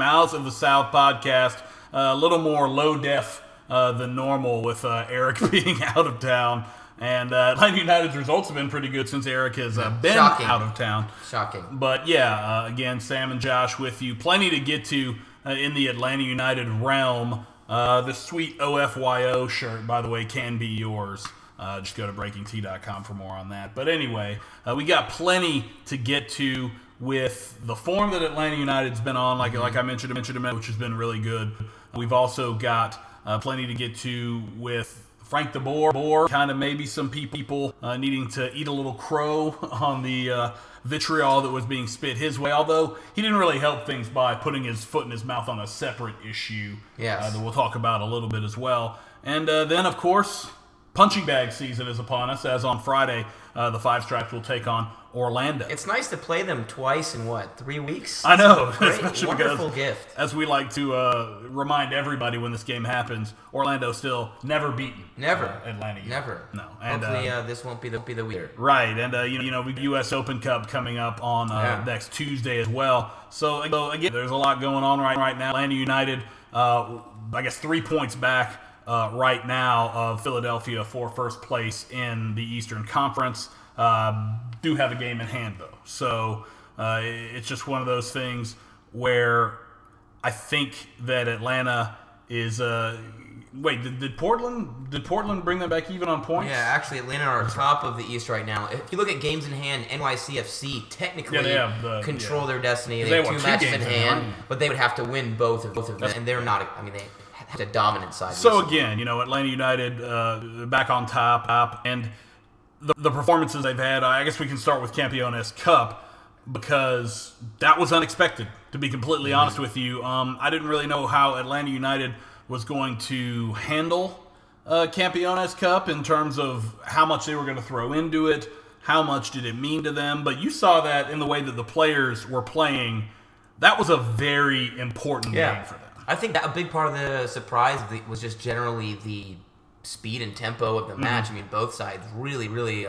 Mouths of the South podcast. A little more low-def than normal with Eric being out of town. And Atlanta United's results have been pretty good since Eric has been out of town. Shocking. But, yeah, again, Sam and Josh with you. Plenty to get to in the Atlanta United realm. The sweet OFYO shirt, by the way, can be yours. Just go to BreakingT.com for more on that. But anyway, we got plenty to get to with the form that Atlanta United's been on, like I mentioned, which has been really good. We've also got plenty to get to with Frank de Boer, kind of maybe some people needing to eat a little crow on the vitriol that was being spit his way, although he didn't really help things by putting his foot in his mouth on a separate issue that we'll talk about a little bit as well. And then, of course, punching bag season is upon us, as on Friday the Five Stripes will take on Orlando. It's nice to play them twice in, 3 weeks? I know. Especially wonderful because, gift. As we like to remind everybody when this game happens, Orlando still never beaten. Never. Atlanta. Never. No. And, hopefully this won't be the weird. Right. And, we have U.S. Open Cup coming up on next Tuesday as well. So, again, there's a lot going on right now. Atlanta United, 3 points back right now of Philadelphia for first place in the Eastern Conference. Do have a game in hand, though. So it's just one of those things where I think that Atlanta is... wait, did Portland bring them back even on points? Yeah, actually, Atlanta are top of the East right now. If you look at games in hand, NYCFC technically control their destiny. They have two matches in hand, but they would have to win both of them. And they're not... they have a dominant side. So, again, Atlanta United back on top and... The performances they've had, I guess we can start with Campeones Cup because that was unexpected, to be completely honest with you. I didn't really know how Atlanta United was going to handle Campeones Cup in terms of how much they were going to throw into it, how much did it mean to them. But you saw that in the way that the players were playing. That was a very important game for them. I think that a big part of the surprise was just generally the speed and tempo of the match. Both sides really, really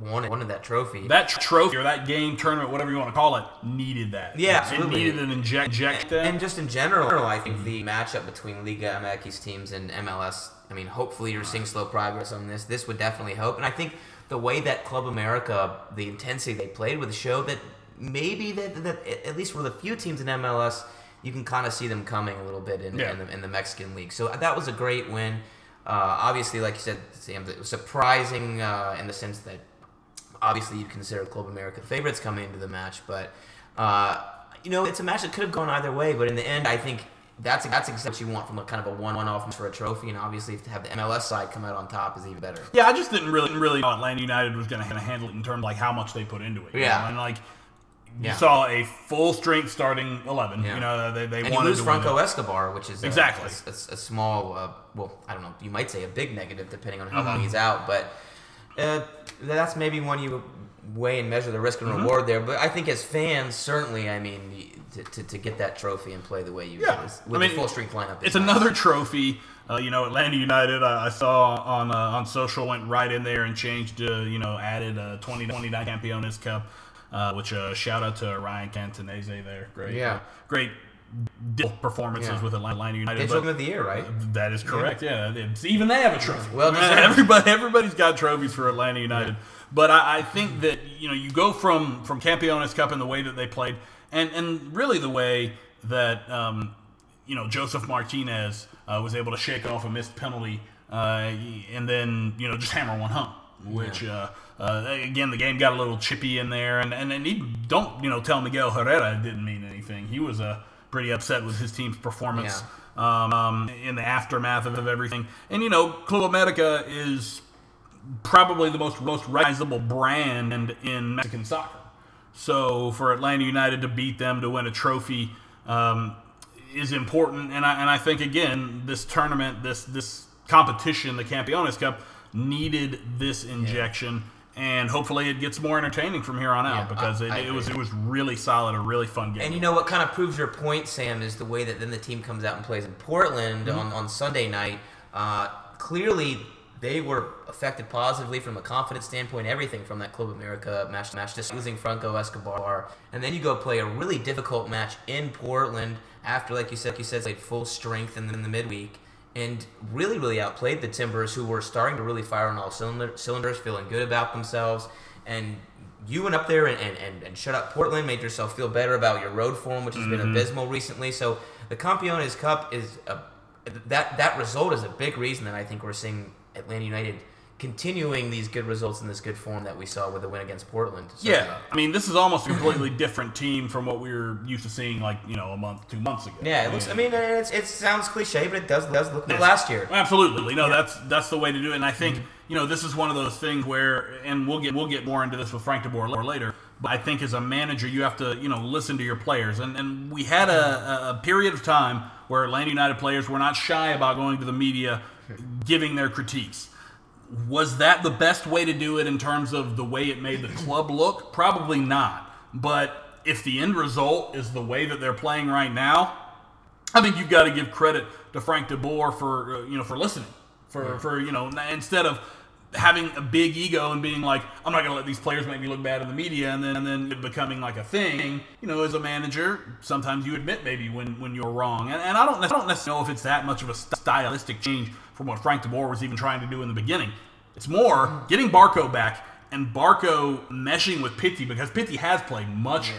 wanted that trophy. That trophy or that game, tournament, whatever you want to call it, needed that. Yeah, absolutely. It needed an injection. And just in general, I think the matchup between Liga MX teams and MLS, hopefully you're seeing slow progress on this. This would definitely help. And I think the way that Club America, the intensity they played with, showed that maybe that at least with a few teams in MLS, you can kind of see them coming a little bit in the Mexican League. So that was a great win. Obviously, like you said, Sam, it was surprising in the sense that obviously you'd consider Club America favorites coming into the match, but it's a match that could have gone either way. But in the end, I think that's exactly what you want from a kind of a one-off match for a trophy, and obviously to have the MLS side come out on top is even better. Yeah, I just didn't really know Atlanta United was going to handle it in terms of how much they put into it. Yeah, You saw a full-strength starting 11. Yeah. They and wanted you lose to Franco Escobar, which is exactly a small, I don't know, you might say a big negative depending on how long he's out, but that's maybe when you weigh and measure the risk and reward there. But I think as fans, certainly, to get that trophy and play the way you did with the full-strength lineup. It's another trophy. Atlanta United, I saw on social, went right in there and changed, added 2029 Campeones Cup. Which shout out to Ryan Cantonese there. Great, great performances with Atlanta United. They took them of the year, right? That is correct. Yeah, even they have a trophy. Well, everybody's got trophies for Atlanta United. Yeah. But I think that you go from Campeones Cup and the way that they played, and really the way that Josef Martinez was able to shake off a missed penalty and then just hammer one home, which. Yeah. Again, the game got a little chippy in there, and he don't tell Miguel Herrera it didn't mean anything. He was pretty upset with his team's performance in the aftermath of everything. And Club America is probably the most recognizable brand in Mexican soccer. So for Atlanta United to beat them to win a trophy is important, and I think again this tournament, this competition, the Campeones Cup, needed this injection. Yeah. And hopefully it gets more entertaining from here on out because it was really solid, a really fun game. And what kind of proves your point, Sam, is the way that then the team comes out and plays in Portland on Sunday night. Clearly, they were affected positively from a confidence standpoint, everything from that Club America match, just losing Franco Escobar. And then you go play a really difficult match in Portland after, like you said, played full strength in the midweek and really, really outplayed the Timbers, who were starting to really fire on all cylinders, feeling good about themselves. And you went up there and shut up Portland, made yourself feel better about your road form, which has been abysmal recently. So the Campeones Cup is that result is a big reason that I think we're seeing Atlanta United continuing these good results in this good form that we saw with the win against Portland. So, yeah, I mean, this is almost a completely different team from what we were used to seeing, like, you know, a month, 2 months ago. Yeah, it sounds cliche, but it does look like last year. Absolutely, that's the way to do it. And I think you know, this is one of those things where, and we'll get more into this with Frank de Boer later. But I think as a manager, you have to, you know, listen to your players. And we had a period of time where Atlanta United players were not shy about going to the media, giving their critiques. Was that the best way to do it in terms of the way it made the club look? Probably not. But if the end result is the way that they're playing right now, I think you've got to give credit to Frank de Boer for, you know, for listening, for you know, instead of having a big ego and being like, I'm not going to let these players make me look bad in the media, and then it becoming like a thing. You know, as a manager, sometimes you admit maybe when you're wrong. And I don't necessarily know if it's that much of a stylistic change from what Frank de Boer was even trying to do in the beginning. It's more getting Barco back and Barco meshing with Pity, because Pity has played much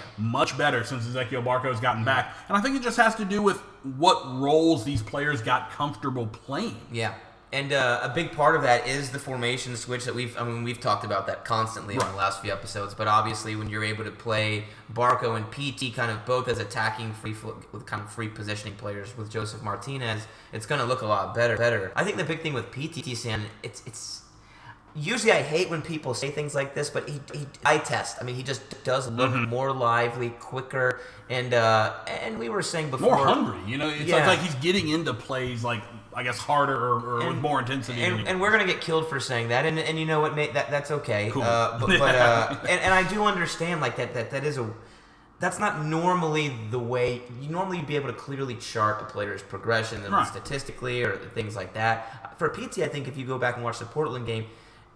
better since Ezekiel Barco's gotten back. And I think it just has to do with what roles these players got comfortable playing. Yeah. And a big part of that is the formation switch that we've talked about that constantly in the last few episodes. But obviously, when you're able to play Barco and PT kind of both as attacking free positioning players with Josef Martinez, it's going to look a lot better. I think the big thing with PT, Sam, it's usually I hate when people say things like this, but he eye test. I mean, he just does look more lively, quicker, and we were saying before, more hungry. You know, it's like he's getting into plays like, I guess, harder or with more intensity. And we're going to get killed for saying that, and you know what, mate, that's okay. Cool. But I do understand, like, that's not normally the way. You normally would be able to clearly chart a player's progression statistically or things like that. For PT, I think if you go back and watch the Portland game,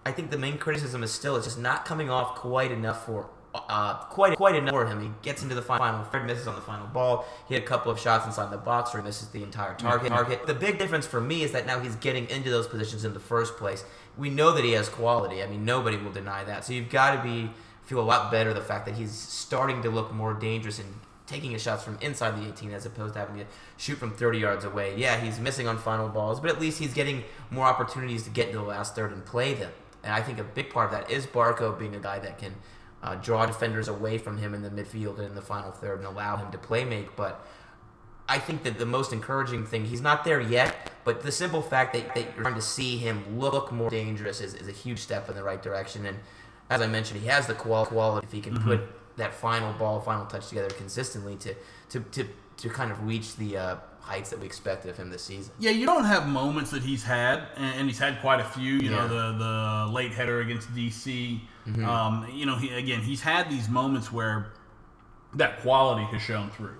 I think the main criticism is still it's just not coming off quite enough for quite enough for him. He gets into the final third, misses on the final ball. He had a couple of shots inside the box where he misses the entire target. The big difference for me is that now he's getting into those positions in the first place. We know that he has quality. I mean, nobody will deny that. So you've got to feel a lot better the fact that he's starting to look more dangerous and taking his shots from inside the 18 as opposed to having to shoot from 30 yards away. Yeah, he's missing on final balls, but at least he's getting more opportunities to get into the last third and play them. And I think a big part of that is Barco being a guy that can draw defenders away from him in the midfield and in the final third and allow him to play-make. But I think that the most encouraging thing, he's not there yet, but the simple fact that you're trying to see him look more dangerous is a huge step in the right direction. And as I mentioned, he has the quality if he can put that final touch together consistently to kind of reach the heights that we expected of him this season. Yeah, you don't have moments that he's had, and he's had quite a few. You know, the late header against DC. You know, he's had these moments where that quality has shown through.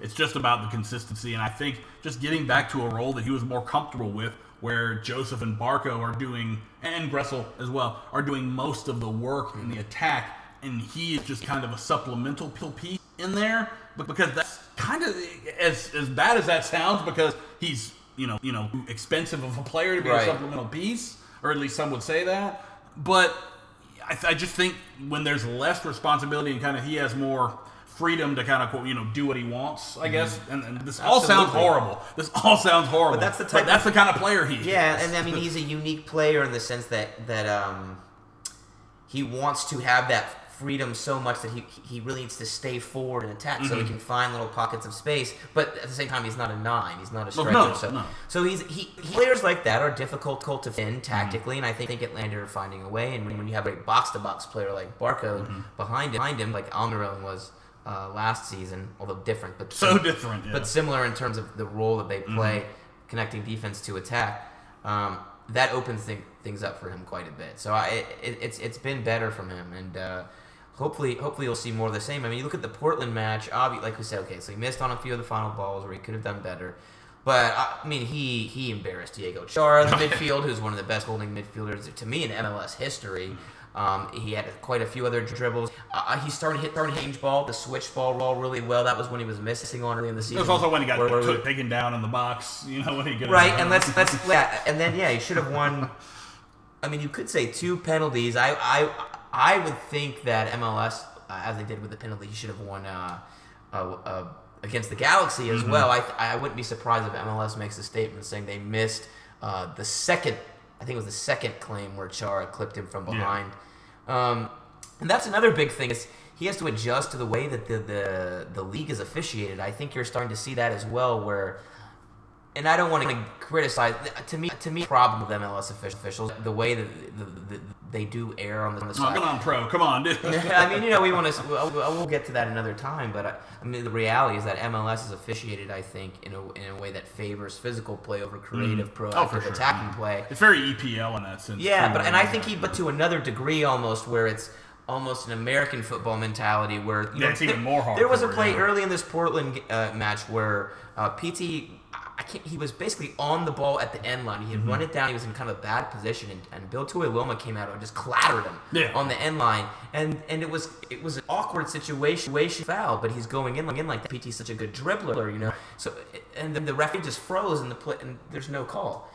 It's just about the consistency, and I think just getting back to a role that he was more comfortable with, where Josef and Barco are doing, and Gressel as well, are doing most of the work in the attack, and he is just kind of a supplemental piece in there, because that's kind of as bad as that sounds, because he's you know expensive of a player to be a supplemental piece, or at least some would say that. But I just think when there's less responsibility and kind of he has more freedom to kind of, you know, do what he wants, I guess. And this all sounds horrible. But that's the kind of player he is. Yeah, and I mean, he's a unique player in the sense that he wants to have that freedom so much that he really needs to stay forward and attack so he can find little pockets of space. But at the same time, he's not a nine. He's not a striker. So he players like that are difficult to defend tactically, and I think Atlanta are finding a way. And when you have a box-to-box player like Barco behind him, like Almiron was last season, although different. But different, yeah. But similar in terms of the role that they play, connecting defense to attack. That opens things up for him quite a bit. So it's been better from him, and Hopefully you'll see more of the same. I mean, you look at the Portland match, like we said, okay, so he missed on a few of the final balls where he could have done better. But, I mean, he embarrassed Diego Chara in the midfield, who's one of the best holding midfielders, to me, in MLS history. He had quite a few other dribbles. He started hitting ball, the switch ball really well. That was when he was missing on early in the season. It was also when he got taken down in the box. You know, when he got right, and then he should have won. I mean, you could say two penalties. I would think that MLS, as they did with the penalty, he should have won against the Galaxy as well. I wouldn't be surprised if MLS makes a statement saying they missed the second. I think it was the second claim where Chara clipped him from behind. Yeah. And that's another big thing is he has to adjust to the way that the league is officiated. I think you're starting to see that as well where – and I don't want to criticize – to me, problem with MLS officials, the way that they do err on the side. Oh, come on, pro. Come on, dude. I mean, you know, we want to – we'll get to that another time, but I mean, the reality is that MLS is officiated, I think, in a way that favors physical play over creative, proactive, attacking play. It's very EPL in that sense. Yeah, but to another degree almost where it's almost an American football mentality where – it's even more hard. There was a play early in this Portland match where Pity – he was basically on the ball at the end line. He had run it down. He was in kind of a bad position, and Bill Tuiloma came out and just clattered him on the end line. And it was an awkward situation foul, but he's going in like that. PT's such a good dribbler, you know. So and then the referee just froze in the play, and there's no call.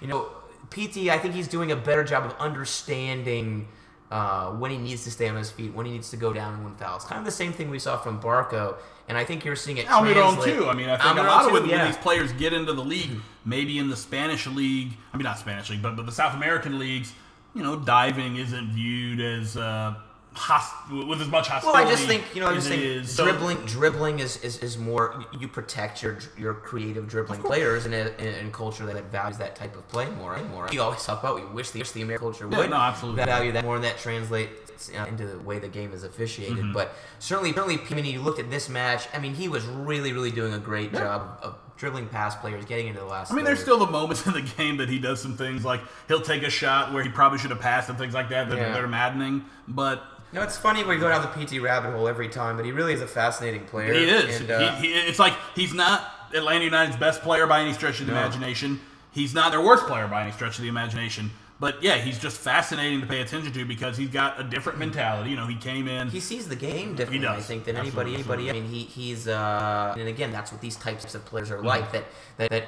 You know, PT, I think he's doing a better job of understanding when he needs to stay on his feet, when he needs to go down and when fouls. Kind of the same thing we saw from Barco, and I think you're seeing it Almiron too. I mean, I think Almiron a lot too, of when these players get into the league, maybe in the Spanish league, I mean, not Spanish league, but the South American leagues, you know, diving isn't viewed as with as much hostility. Well, I just think, you know, dribbling is more, you protect your creative dribbling players in a culture that values that type of play more and more. You always talk about, we wish the American culture would value that more, and that translates into the way the game is officiated. But certainly, when you looked at this match, I mean, he was really, really doing a great job of dribbling past players, getting into the last. I mean, there's still the moments in the game that he does some things like he'll take a shot where he probably should have passed and things like that that are maddening. But no, it's funny we go down the PT rabbit hole every time, but he really is a fascinating player. He is. And, it's like he's not Atlanta United's best player by any stretch of the imagination. He's not their worst player by any stretch of the imagination. But, yeah, he's just fascinating to pay attention to because he's got a different mentality. You know, he came in. He sees the game differently, I think, than anybody. I mean, he's and again, that's what these types of players are like, that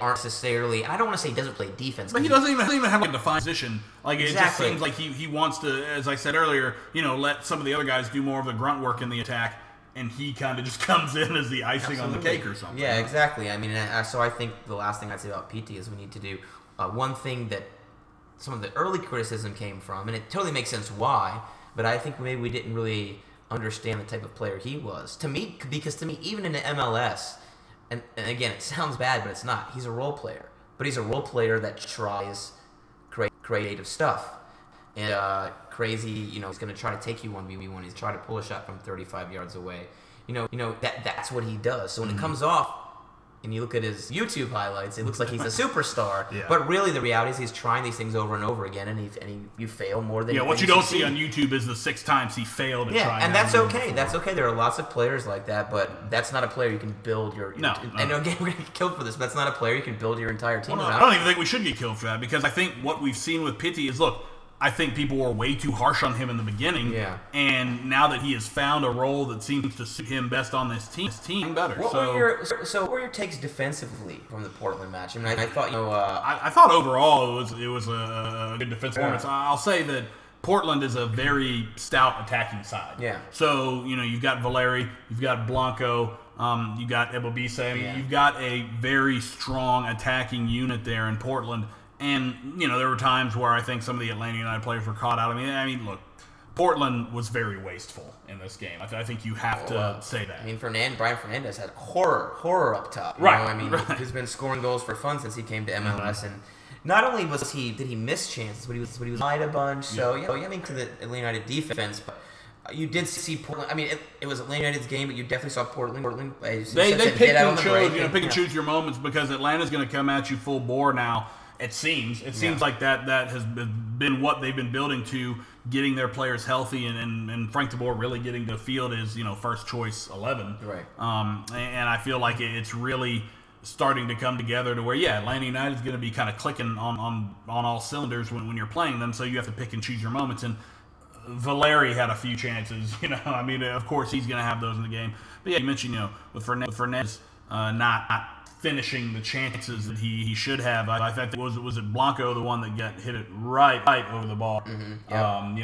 aren't necessarily – I don't want to say he doesn't play defense. But he doesn't even have like a defined position. Like, it just seems like he wants to, as I said earlier, you know, let some of the other guys do more of the grunt work in the attack, and he kind of just comes in as the icing on the cake or something. Yeah, exactly. I mean, so I think the last thing I'd say about PT is we need to do one thing that – some of the early criticism came from, and it totally makes sense why, but I think maybe we didn't really understand the type of player he was. Because even in the MLS, and again, it sounds bad, but it's not. He's a role player. But he's a role player that tries creative stuff. And crazy, you know, he's going to try to take you 1v1. He's trying to pull a shot from 35 yards away. You know that's what he does. So when it comes off, and you look at his YouTube highlights, it looks like he's a superstar. But really, the reality is he's trying these things over and over again, and you fail more than. Yeah, what you don't see on YouTube is the 6 times he failed. And that's okay. That's okay. There are lots of players like that, but that's not a player you can build your. And again, we're gonna get killed for this. But that's not a player you can build your entire team around. I don't even think we should get killed for that because I think what we've seen with Pity is I think people were way too harsh on him in the beginning, and now that he has found a role that seems to suit him best on this team, better. What were your takes defensively from the Portland match? I mean, I thought I thought overall it was a good defense performance. I'll say that Portland is a very stout attacking side. Yeah. So you've got Valeri, you've got Blanco, you've got Ebobisa. I mean, you've got a very strong attacking unit there in Portland. And, there were times where I think some of the Atlanta United players were caught out. I mean, look, Portland was very wasteful in this game. I think you have to say that. I mean, Brian Fernandez had horror up top. He's been scoring goals for fun since he came to MLS. And not only was did he miss chances, but he was wide a bunch. So, I mean, to the Atlanta United defense, but you did see Portland. I mean, it was Atlanta United's game, but you definitely saw Portland. They pick and choose. Pick and choose your moments because Atlanta's going to come at you full bore now. It seems like that has been what they've been building to, getting their players healthy and Frank de Boer really getting to field his first choice 11. Right. And I feel like it's really starting to come together to where, yeah, Atlanta United is going to be kind of clicking on all cylinders when you're playing them, so you have to pick and choose your moments. And Valeri had a few chances, you know. I mean, of course, he's going to have those in the game. But, yeah, you mentioned, you know, with Fernandez not finishing the chances that he should have. I think was it Blanco, the one that got hit it right over the ball, in front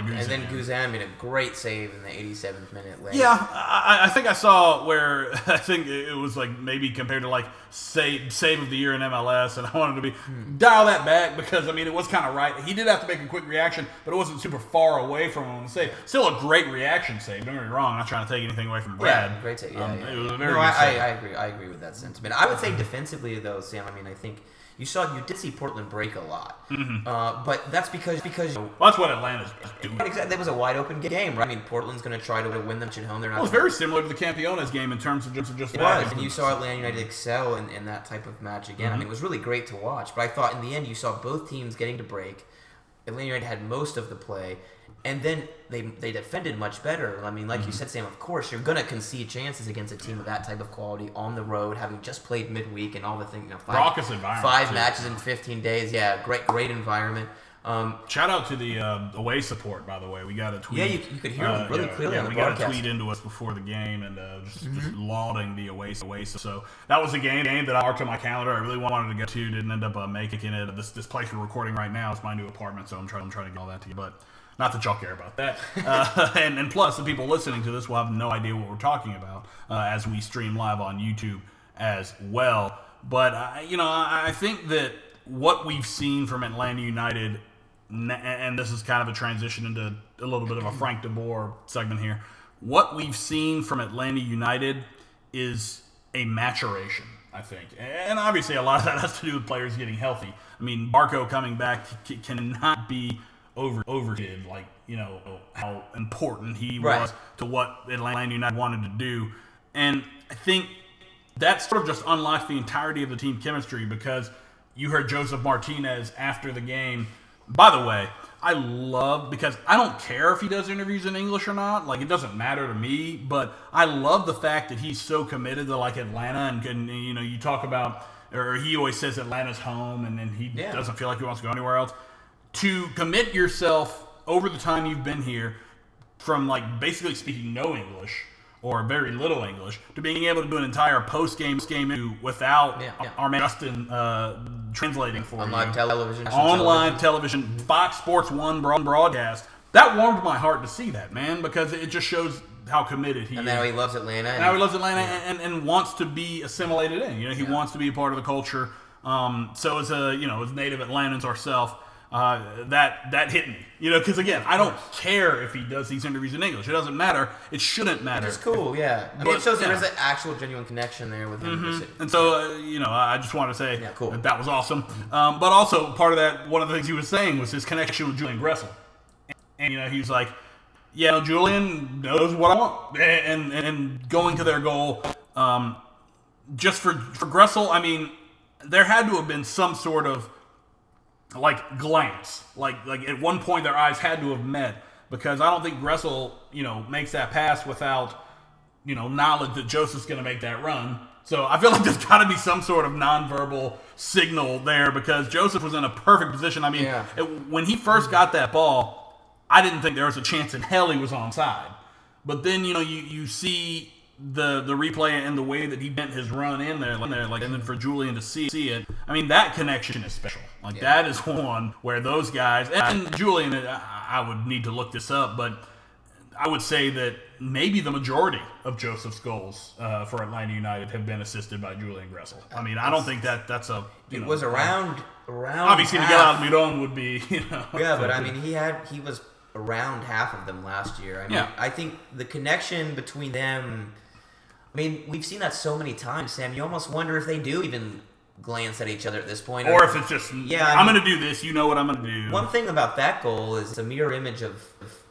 of Guzan. And then Guzan made a great save in the 87th minute later. Yeah, I think I saw where I think it was like maybe compared to like save of the year in MLS, and I wanted to be dial that back because, I mean, it was kind of right. He did have to make a quick reaction, but it wasn't super far away from him on the save. Still a great reaction save. Don't get me wrong. I'm not trying to take anything away from Brad. Yeah, great save. It was a very good save. I agree. I agree with that sentiment. I mean, I would say defensively, though, Sam, I mean, I think you did see Portland break a lot. Mm-hmm. But that's because that's what Atlanta's doing. Exactly. That was a wide-open game, right? I mean, Portland's going to try to win them at home. They're not. Well, it's very similar to the Campeones game in terms of just watching. And you saw Atlanta United excel in that type of match again. Mm-hmm. I mean, it was really great to watch. But I thought in the end you saw both teams getting to break. Atlanta United had most of the play. And then they defended much better. I mean, like you said, Sam, of course, you're going to concede chances against a team of that type of quality on the road, having just played midweek and all the things. You know, five matches in 15 days. Yeah, great environment. Shout out to the away support, by the way. We got a tweet. Yeah, you could hear them really clearly on the broadcast. We got a tweet into us before the game and just lauding the away. So that was a game that I marked on my calendar. I really wanted to go to. Didn't end up making it. This place we're recording right now is my new apartment, so I'm trying to get all that to you. But not that y'all care about that. And plus, the people listening to this will have no idea what we're talking about as we stream live on YouTube as well. But, I think that what we've seen from Atlanta United, and this is kind of a transition into a little bit of a Frank de Boer segment here, what we've seen from Atlanta United is a maturation, I think. And obviously a lot of that has to do with players getting healthy. I mean, Barco coming back cannot be overdid, like, you know, how important he was to what Atlanta United wanted to do. And I think that sort of just unlocked the entirety of the team chemistry, because you heard Josef Martinez after the game. By the way, I love, because I don't care if he does interviews in English or not, like, it doesn't matter to me, but I love the fact that he's so committed to, like, Atlanta, and you know, you talk about, or he always says Atlanta's home, and then he doesn't feel like he wants to go anywhere else. To commit yourself over the time you've been here from, like, basically speaking no English or very little English to being able to do an entire post-game without our man Justin translating for you. On live television, Fox Sports 1 broadcast. That warmed my heart to see that, man, because it just shows how committed he is. And now he loves Atlanta. And wants to be assimilated in. You know, he wants to be a part of the culture. So as a, you know, as native Atlantans ourselves, that hit me, you know, because again, I don't care if he does these interviews in English. It doesn't matter. It shouldn't matter. It's cool, yeah. I mean, but it shows there's an actual genuine connection there with him. Mm-hmm. And so, I just want to say that was awesome. But also, part of that, one of the things he was saying was his connection with Julian Gressel. And you know, he was like, yeah, no, Julian knows what I want. And going to their goal, just for Gressel, I mean, there had to have been some sort of, like, glance. Like at one point their eyes had to have met, because I don't think Gressel, you know, makes that pass without, you know, knowledge that Joseph's going to make that run. So I feel like there's got to be some sort of nonverbal signal there, because Josef was in a perfect position. I mean, when he first got that ball, I didn't think there was a chance in hell he was onside. But then, you know, you see the replay and the way that he bent his run in there, and then for Julian to see it, I mean, that connection is special. Like, that is one where those guys, and Julian, I would need to look this up, but I would say that maybe the majority of Josef's goals for Atlanta United have been assisted by Julian Gressel. I mean, I don't think that's a... It was around obviously, to get out of Almiron would be, you know... Yeah, but I mean, he was around half of them last year. I mean, I think the connection between them... I mean, we've seen that so many times, Sam. You almost wonder if they do even glance at each other at this point. Or if it's just, I'm going to do this, you know what I'm going to do. One thing about that goal is a mirror image of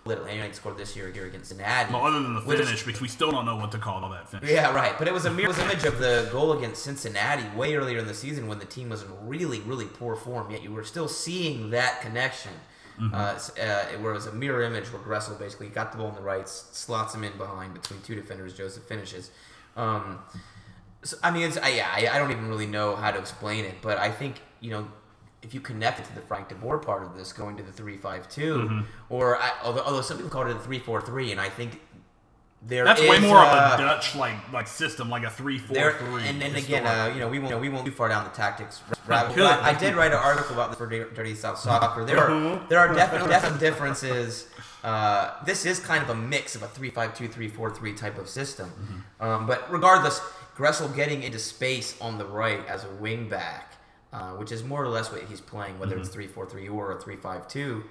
Little Annie scored this year against Cincinnati. Well, other than the finish, because we still don't know what to call all that finish. Yeah, right. But it was a mirror image of the goal against Cincinnati way earlier in the season when the team was in really, really poor form, yet you were still seeing that connection. Mm-hmm. Where it was a mirror image where Gressel basically got the ball on the right, slots him in behind between two defenders, Josef finishes. So, I mean, I don't even really know how to explain it, but I think, you know, if you connect it to the Frank de Boer part of this, going to the 3-5-2, although some people call it a 3-4-3, and I think there that's is, way more of a Dutch like system, like a 3-4-3. And then again, we won't too far down the tactics rabbit hole. I did write an article about this for Dirty South Soccer. There are definite differences. This is kind of a mix of a 3-5-2, 3-4-3 type of system. Mm-hmm. But regardless, Gressel getting into space on the right as a wing back, which is more or less what he's playing, whether it's 3-4-3 or a 3-5-2.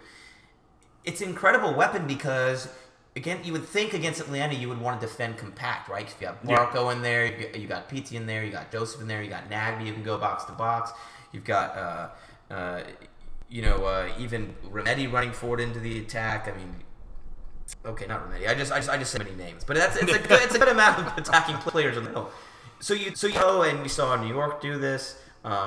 It's an incredible weapon because, again, you would think against Atlanta you would want to defend compact, right? Because you got Barco in there, you got Pity in there, you got Josef in there, you got Nagbe, you can go box to box. You've got, even Remedi running forward into the attack. I mean, okay, not Remedi. I just said many names, but it's a good amount of attacking players in the middle. And we saw New York do this.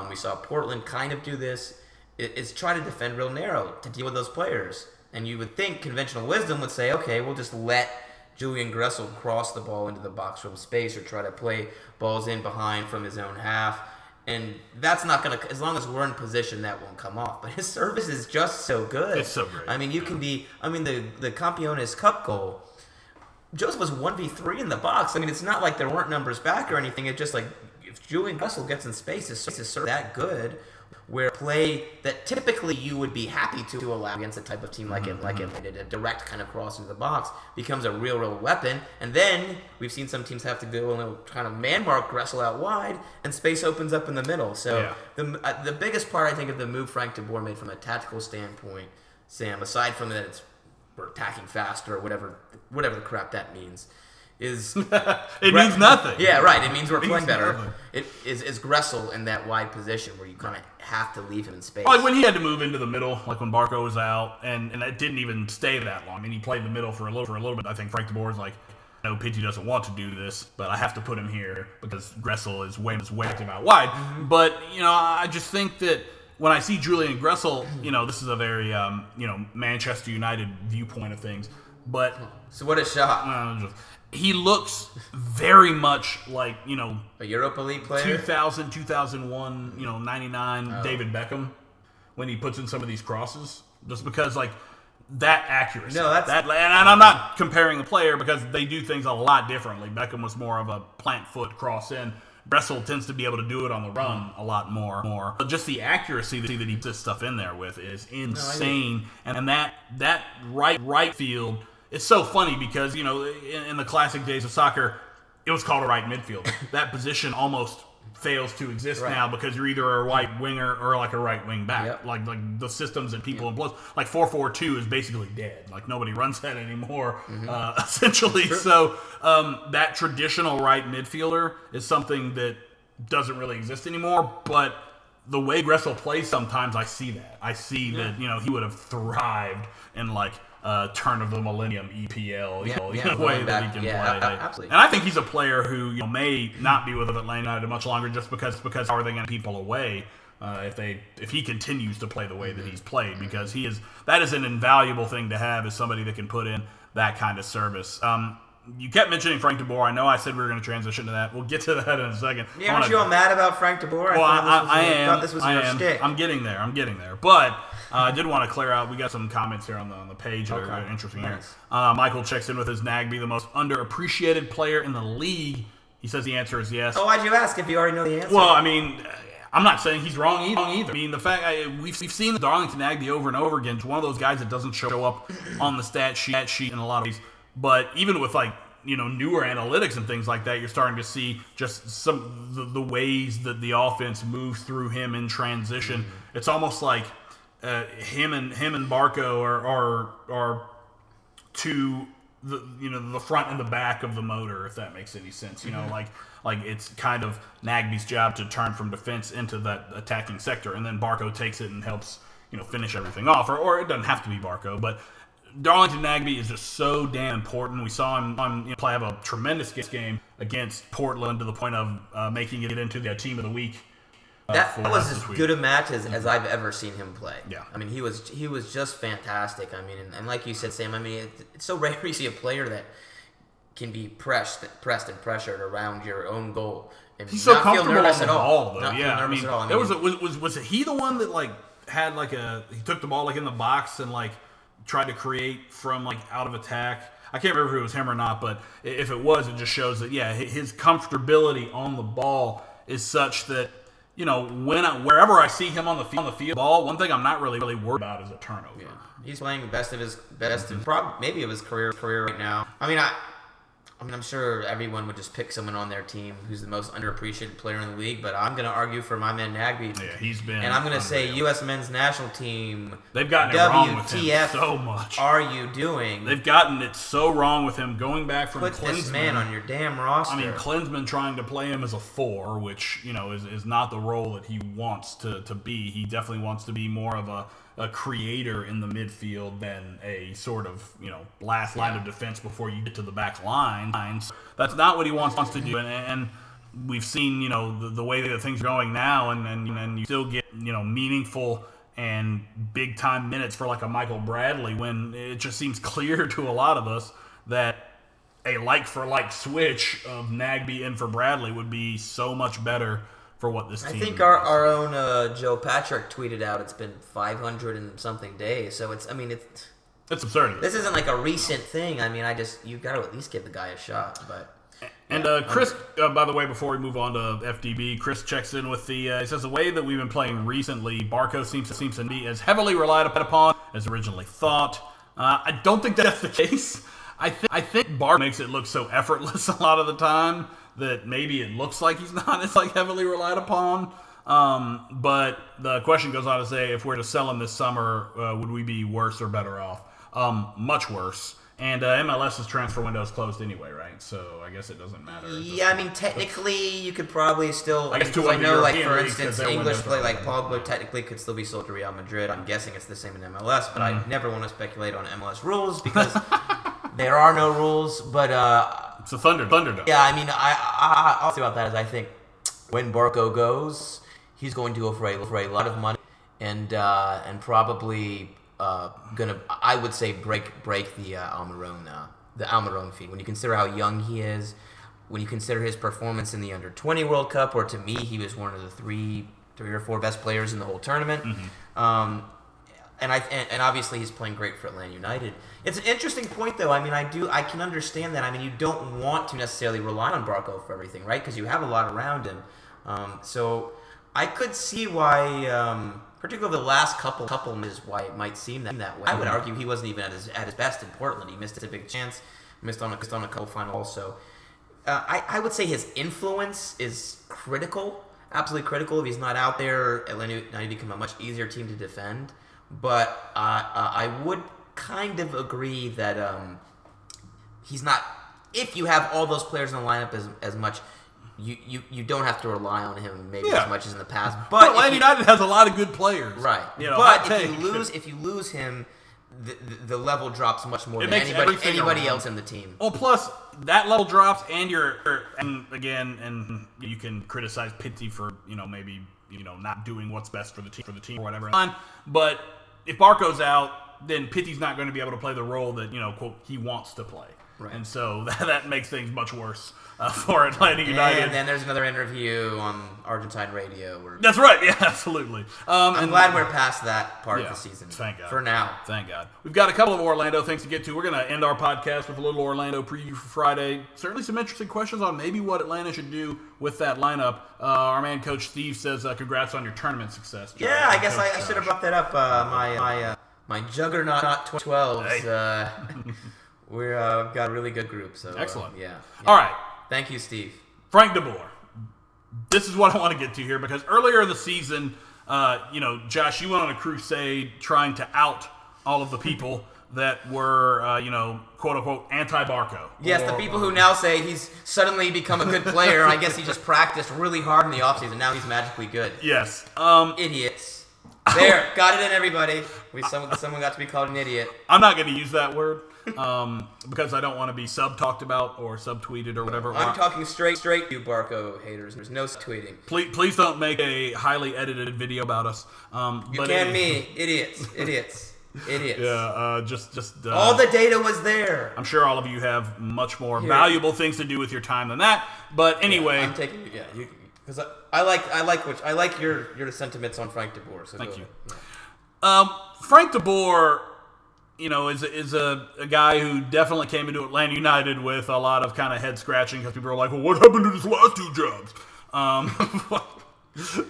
We saw Portland kind of do this. It's try to defend real narrow to deal with those players. And you would think conventional wisdom would say, okay, we'll just let Julian Gressel cross the ball into the box from space or try to play balls in behind from his own half. And that's not going to, as long as we're in position, that won't come off. But his service is just so good. It's so great. I mean, the Campeones Cup goal, Josef was 1v3 in the box. I mean, it's not like there weren't numbers back or anything. It's just like, if Julian Gressel gets in space, his service is that good, where play that typically you would be happy to allow against a type of team like it, a direct kind of cross into the box becomes a real weapon. And then we've seen some teams have to go and kind of man mark Gressel out wide, and space opens up in the middle. So the biggest part, I think, of the move Frank de Boer made from a tactical standpoint, Sam, aside from that we're attacking faster or whatever the crap that means, is it means nothing. Yeah, right. It means we're playing better. Nothing. It is Gressel in that wide position where you kind of have to leave him in space. Like when he had to move into the middle, like when Barco was out, and it didn't even stay that long. I mean, he played the middle for a little bit. I think Frank de Boer is like, no, Pity doesn't want to do this, but I have to put him here because Gressel is way active out wide. Mm-hmm. But I just think that when I see Julian Gressel, this is a very Manchester United viewpoint of things. But so what a shot. He looks very much like, a Europa League player? 2000, 2001, 99, David Beckham, when he puts in some of these crosses. Just because, that accuracy. No, and I'm not comparing the player because they do things a lot differently. Beckham was more of a plant foot cross in. Gressel tends to be able to do it on the run a lot more. But just the accuracy that he puts this stuff in there with is insane. And that right field... It's so funny because, in the classic days of soccer, it was called a right midfielder. That position almost fails to exist now because you're either a right winger or a right wing back. Yep. Like the systems and people and blows. 4-4-2 is basically dead. Nobody runs that anymore, essentially. So that traditional right midfielder is something that doesn't really exist anymore, but... The way Gressel plays, sometimes I see that. I see that he would have thrived in turn of the millennium EPL, way that he can play. Absolutely. And I think he's a player who may not be with Atlanta United much longer, just because how are they going to keep people away if he continues to play the way that he's played, because that is an invaluable thing to have, is somebody that can put in that kind of service. You kept mentioning Frank de Boer. I know I said we were going to transition to that. We'll get to that in a second. Yeah, aren't you all mad about Frank de Boer? Well, I thought this was your shtick. I'm getting there. But I did want to clear out. We got some comments here on the page that are interesting. Nice. Michael checks in with his Nagbe, the most underappreciated player in the league. He says the answer is yes. Oh, why'd you ask if you already know the answer? Well, I mean, I'm not saying he's wrong either. I mean, the fact we've seen the Darlington Nagbe over and over again. It's one of those guys that doesn't show up on the stat sheet in a lot of these. But even with newer analytics and things like that, you're starting to see just some the ways that the offense moves through him in transition. Mm-hmm. It's almost like him and Barco are two the front and the back of the motor, if that makes any sense. Like it's kind of Nagbe's job to turn from defense into that attacking sector, and then Barco takes it and helps finish everything off. Or it doesn't have to be Barco, but. Darlington Nagbe is just so damn important. We saw him have a tremendous game against Portland to the point of making it into the team of the week. That was as good a match as I've ever seen him play. Yeah, I mean he was just fantastic. I mean, and like you said, Sam. I mean, it's so rare to see a player that can be pressed and pressured around your own goal. And he's so comfortable on the ball, though. Yeah, I mean, there was he the one that like had like a he took the ball like in the box and like tried to create from like out of attack. I can't remember if it was him or not, but if it was, it just shows that yeah, his comfortability on the ball is such that you know when wherever I see him on the field ball, one thing I'm not really worried about is a turnover. Yeah. He's playing the best of his career right now. I mean, I'm sure everyone would just pick someone on their team who's the most underappreciated player in the league, but I'm going to argue for my man Nagbe. Yeah, he's been. And I'm going to say U.S. Men's National Team. They've gotten it wrong with him so much. Are you doing? They've gotten it so wrong with him going back from Klinsman. Put this man on your damn roster. I mean, Klinsman trying to play him as a four, which you know is not the role that he wants to be. He definitely wants to be more of a creator in the midfield than a sort of, you know, last line of defense before you get to the back line. So that's not what he wants to do. And we've seen, you know, the way that things are going now, and you still get, you know, meaningful and big-time minutes for like a Michael Bradley when it just seems clear to a lot of us that a like-for-like switch of Nagbe in for Bradley would be so much better for what this team I think our own Joe Patrick tweeted out it's been 500 and something days, so it's absurd. This isn't like a recent thing. I mean, you got to at least give the guy a shot. But and Chris, by the way, before we move on to FDB, Chris checks in with the he says the way that we've been playing recently, Barco seems to be as heavily relied upon as originally thought. I don't think that's the case. I think Barco makes it look so effortless a lot of the time that maybe it looks like he's not as like heavily relied upon. But the question goes on to say, if we're to sell him this summer, would we be worse or better off? Much worse. And MLS's transfer window is closed anyway, right? So I guess it doesn't matter. Yeah, I mean, technically, you could probably still... I know, like, for instance, English play, like, Pogba technically could still be sold to Real Madrid. I'm guessing it's the same in MLS, but I never want to speculate on MLS rules because there are no rules, but... It's a Thunderdome. Yeah, I mean, I all about that is I think when Barco goes, he's going to go for a lot of money and probably gonna I would say break the Almiron fee. When you consider how young he is, when you consider his performance in the Under-20 World Cup, where to me he was one of the three or four best players in the whole tournament. Mm-hmm. And obviously he's playing great for Atlanta United. It's an interesting point, though. I mean, I can understand that. I mean, you don't want to necessarily rely on Barco for everything, right? Because you have a lot around him. So I could see why, particularly the last couple is why it might seem that way. I would argue he wasn't even at his best in Portland. He missed a big chance, missed on a couple final also. I would say his influence is critical, absolutely critical. If he's not out there, Atlanta United become a much easier team to defend. But I would kind of agree that he's not. If you have all those players in the lineup as much, you don't have to rely on him maybe as much as in the past. But Atlanta United has a lot of good players, right? You know, but if you lose him, the level drops much more than anybody else in the team. Well, plus that level drops, and and you can criticize Pity for maybe not doing what's best for the team or whatever. But if Barco's out, then Pity's not going to be able to play the role that, you know, quote, he wants to play. Right. And so that makes things much worse for Atlanta United. And then there's another interview on Argentine radio. That's right. Yeah, absolutely. I'm glad we're past that part of the season. Thank God. For now. Thank God. We've got a couple of Orlando things to get to. We're going to end our podcast with a little Orlando preview for Friday. Certainly some interesting questions on maybe what Atlanta should do with that lineup. Our man, Coach Steve, says congrats on your tournament success. Josh. Yeah, I guess I should have brought that up. My juggernaut 12s. Hey. We've got a really good group. So excellent. Yeah. All right. Thank you, Steve. Frank de Boer. This is what I want to get to here because earlier in the season, Josh, you went on a crusade trying to out all of the people that were, quote unquote, anti-Barco. Yes, the people who now say he's suddenly become a good player. I guess he just practiced really hard in the offseason. Now he's magically good. Yes. Idiots. There, got it in everybody. Someone got to be called an idiot. I'm not going to use that word because I don't want to be sub-talked about or sub-tweeted or whatever. I'm talking straight you Barco haters. There's no tweeting. Please don't make a highly edited video about us. You but can me. Idiots. Idiots. Yeah, all the data was there. I'm sure all of you have much more valuable things to do with your time than that. But anyway, I'm taking because I like your sentiments on Frank de Boer. So thank you. Yeah. Frank de Boer, is a guy who definitely came into Atlanta United with a lot of kind of head scratching because people are like, well, what happened to his last two jobs?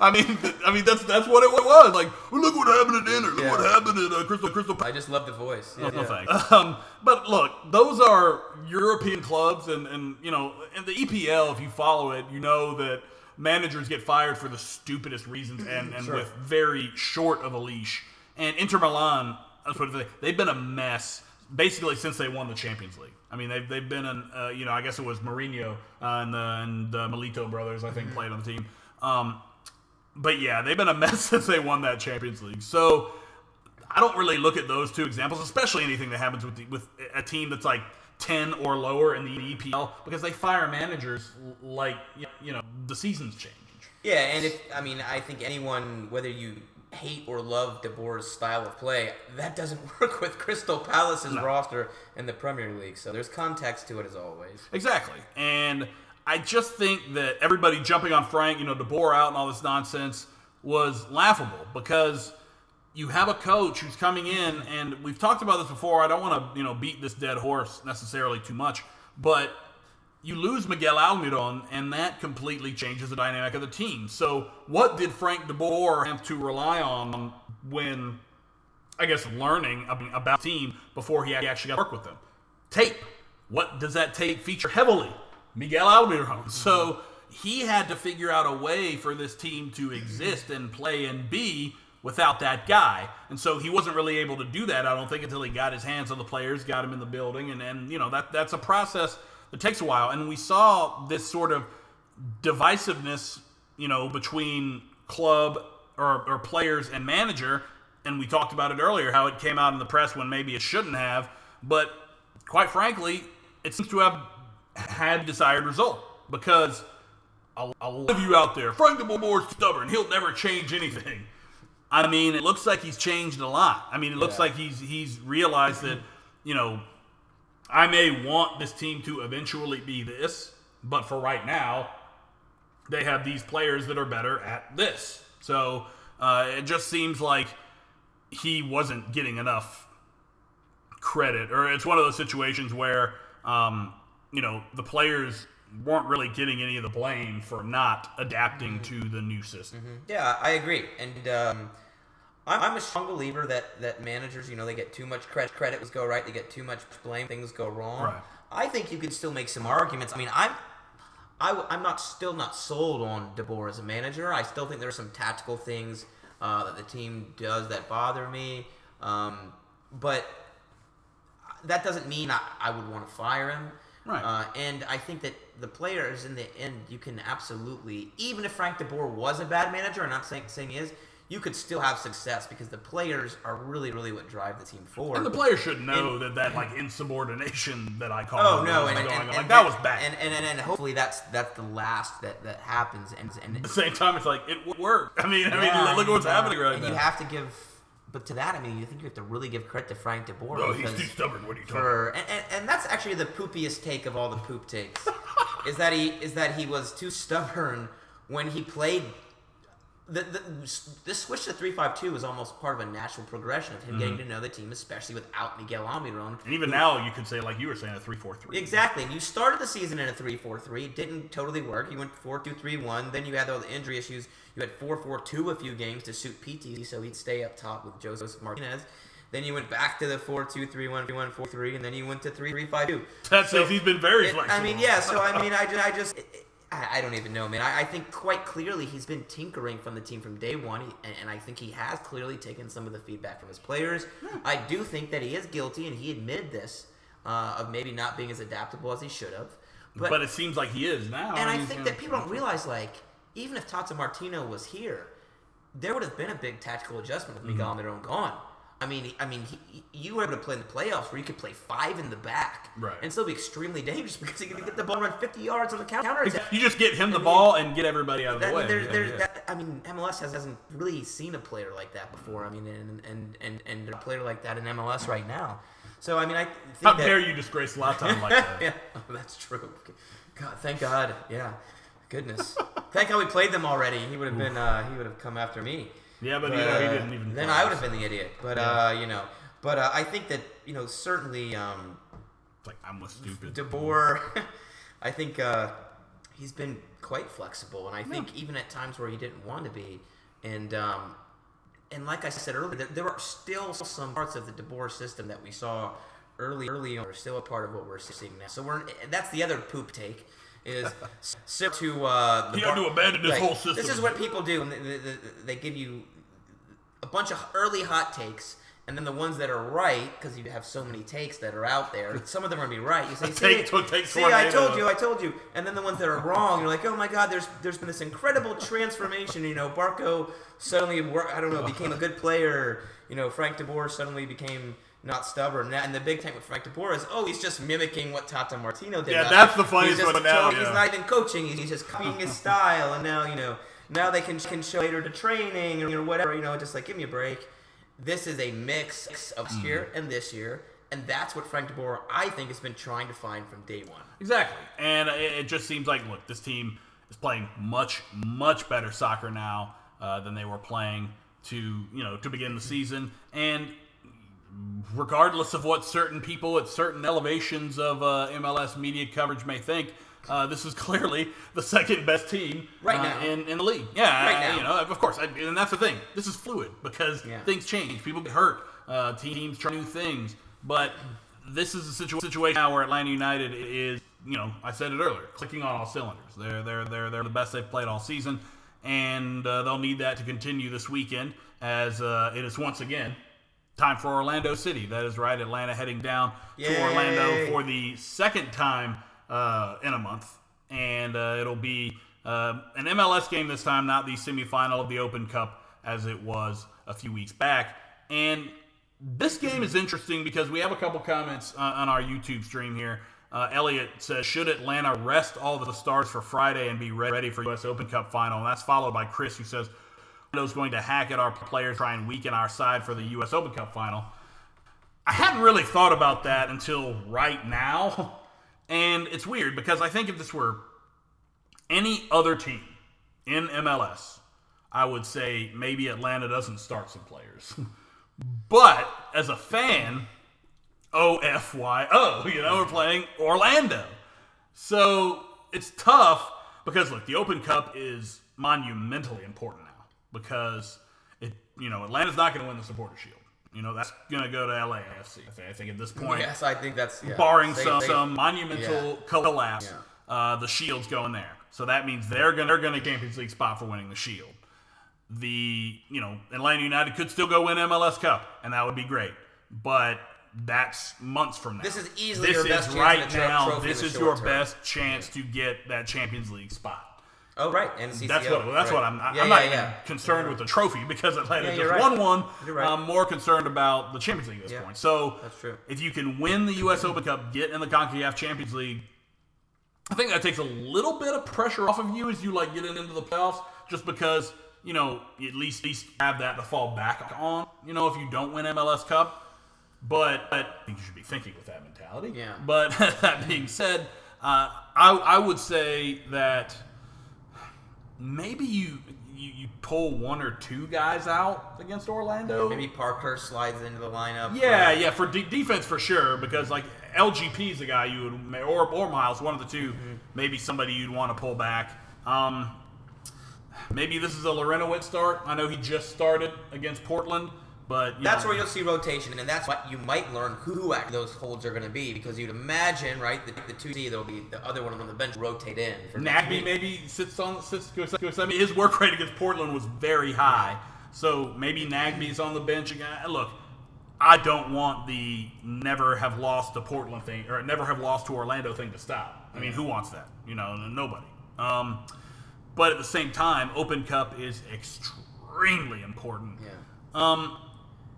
I mean that's what it was like. Well, look what happened at dinner. Look what happened at Crystal. I just love the voice. Yeah. No thanks. But look, those are European clubs, and the EPL. If you follow it, you know that managers get fired for the stupidest reasons and with very short of a leash. And Inter Milan, they've been a mess basically since they won the Champions League. I mean, they've been an I guess it was Mourinho and the Milito brothers, I think, played on the team. But yeah, they've been a mess since they won that Champions League. So I don't really look at those two examples, especially anything that happens with a team that's like 10 or lower in the EPL, because they fire managers like, the seasons change. Yeah, and I think anyone, whether you hate or love de Boer's style of play, that doesn't work with Crystal Palace's roster in the Premier League. So there's context to it as always. Exactly. And I just think that everybody jumping on Frank, de Boer out and all this nonsense was laughable because you have a coach who's coming in, and we've talked about this before. I don't want to, beat this dead horse necessarily too much, but you lose Miguel Almiron, and that completely changes the dynamic of the team. So what did Frank de Boer have to rely on when, I guess, learning about the team before he actually got to work with them? Tape. What does that tape feature heavily? Miguel Almiron. So he had to figure out a way for this team to exist and play and be without that guy. And so he wasn't really able to do that, I don't think, until he got his hands on the players, got him in the building. And that's a process that takes a while. And we saw this sort of divisiveness, between club or players and manager. And we talked about it earlier, how it came out in the press when maybe it shouldn't have. But quite frankly, it seems to have had desired result, because a lot of you out there, Frank de Boer's stubborn, he'll never change anything. I mean, it looks like he's changed a lot. I mean, it looks like he's realized that, I may want this team to eventually be this, but for right now, they have these players that are better at this. So it just seems like he wasn't getting enough credit, or it's one of those situations where the players weren't really getting any of the blame for not adapting to the new system. Mm-hmm. Yeah, I agree. And I'm a strong believer that managers, they get too much credit. Credit was go right. They get too much blame. Things go wrong. Right. I think you can still make some arguments. I mean, I'm still not sold on de Boer as a manager. I still think there are some tactical things that the team does that bother me. But that doesn't mean I would want to fire him. Right. And I think that the players, in the end, you can absolutely, even if Frank de Boer was a bad manager, and I'm saying he is, you could still have success because the players are really, really what drive the team forward. And the players should know that insubordination that I call that was bad. And hopefully that's the last that happens. And at the same time, it's like, it worked. Look what's happening right now. And you have to give... But to that, you think you have to really give credit to Frank de Boer. No, he's too stubborn. What are you talking about? And that's actually the poopiest take of all the poop takes, is that he was too stubborn when he played. This switch to 3-5-2 was almost part of a natural progression of him getting to know the team, especially without Miguel Almiron. And even now, you could say, like you were saying, a 3-4-3. Exactly. And you started the season in a 3-4-3. It didn't totally work. You went 4-2-3-1. Then you had all the injury issues. You had 4-4-2 a few games to suit Pity, so he'd stay up top with Josef Martinez. Then you went back to the 4-2-3-1-3-1-4-3, and then you went to 3-3-5-2. That says he's been very flexible. I just... I don't even know, man. I think quite clearly he's been tinkering from the team from day one, and I think he has clearly taken some of the feedback from his players. Yeah. I do think that he is guilty, and he admitted this, of maybe not being as adaptable as he should have. But it seems like he is now. And I think that people don't realize, even if Tata Martino was here, there would have been a big tactical adjustment with Miguel Almiron gone. You were able to play in the playoffs where you could play five in the back and still be extremely dangerous because he could get the ball and run 50 yards on the counter attack. You just get him the ball and get everybody out of the way. There's, yeah, there's yeah. That, I mean, MLS hasn't really seen a player like that before. I mean, and a player like that in MLS right now. So, I mean, I think how dare you disgrace Latam like that? Yeah, oh, that's true. God, thank God. Yeah, goodness. Thank God we played them already. He would have been. He would have come after me. Yeah, but he didn't even. Then I would have been the idiot. But you know. But I think that certainly. Like I'm a stupid. De Boer, I think he's been quite flexible, and I think even at times where he didn't want to be, and like I said earlier, there are still some parts of the De Boer system that we saw early on are still a part of what we're seeing now. So that's the other poop take is you have to abandon this whole system. This is what people do, and they give you a bunch of early hot takes. And then the ones that are right, because you have so many takes that are out there, some of them are going to be right. You say, I told you. And then the ones that are wrong, you're like, oh my God, there's been this incredible transformation. Barco suddenly, became a good player. Frank de Boer suddenly became not stubborn. And the big thing with Frank de Boer is, he's just mimicking what Tata Martino did. Yeah, that's the funniest one now. He's not even coaching. He's just copying his style. And now, now they can show later to training or whatever. Just like, give me a break. This is a mix of here and this year, and that's what Frank de Boer, I think, has been trying to find from day one. Exactly. And it just seems like, look, this team is playing much, much better soccer now than they were playing to begin the season. And regardless of what certain people at certain elevations of MLS media coverage may think, this is clearly the second best team right now in the league. Yeah, right now. Of course, and that's the thing. This is fluid because things change. People get hurt. Teams try new things. But this is a situation now where Atlanta United is, I said it earlier, clicking on all cylinders. They're the best they've played all season, and they'll need that to continue this weekend as it is once again time for Orlando City. That is right. Atlanta heading down to Orlando for the second time. In a month, and it'll be an MLS game this time, not the semifinal of the Open Cup as it was a few weeks back. And this game is interesting because we have a couple comments on our YouTube stream here. Elliot says, should Atlanta rest all the stars for Friday and be ready for U.S. Open Cup final? And that's followed by Chris, who says, Orlando's going to hack at our players, try and weaken our side for the U.S. Open Cup final. I hadn't really thought about that until right now. And it's weird because I think if this were any other team in MLS, I would say maybe Atlanta doesn't start some players. But as a fan, OFYO, we're playing Orlando. So it's tough because, look, the Open Cup is monumentally important now because, Atlanta's not going to win the Supporters' Shield. That's going to go to LAFC. I think at this point, yes, I think that's barring some monumental collapse, the Shield's going there. So that means they're going to Champions League spot for winning the Shield. Atlanta United could still go win MLS Cup, and that would be great. But that's months from now. This is easily your best chance right now. This is your best chance to get that Champions League spot. Oh, right. And that's what I'm not even concerned with the trophy because Atlanta just won one. Right. I'm more concerned about the Champions League at this point. So that's true. If you can win the U.S. Open Cup, get in the CONCACAF Champions League, I think that takes a little bit of pressure off of you as you get into the playoffs just because, you at least have that to fall back on, if you don't win MLS Cup. But I think you should be thinking with that mentality. Yeah. But that being said, I would say that maybe you pull one or two guys out against Orlando. Maybe Parker slides into the lineup. Yeah, for defense for sure, because LGP's the guy you would, or Miles, one of the two, maybe somebody you'd want to pull back. Maybe this is a Larinowicz start. I know he just started against Portland, but that's where you'll see rotation, and that's what you might learn who those holds are going to be, because you'd imagine, right, the 2C, there'll be the other one on the bench rotate in. Nagbe maybe sits. I mean, his work rate against Portland was very high, so maybe Nagbe's on the bench again. Look, I don't want the never have lost to Portland thing or never have lost to Orlando thing to stop. I mean, who wants that? Nobody. But at the same time, Open Cup is extremely important. Yeah.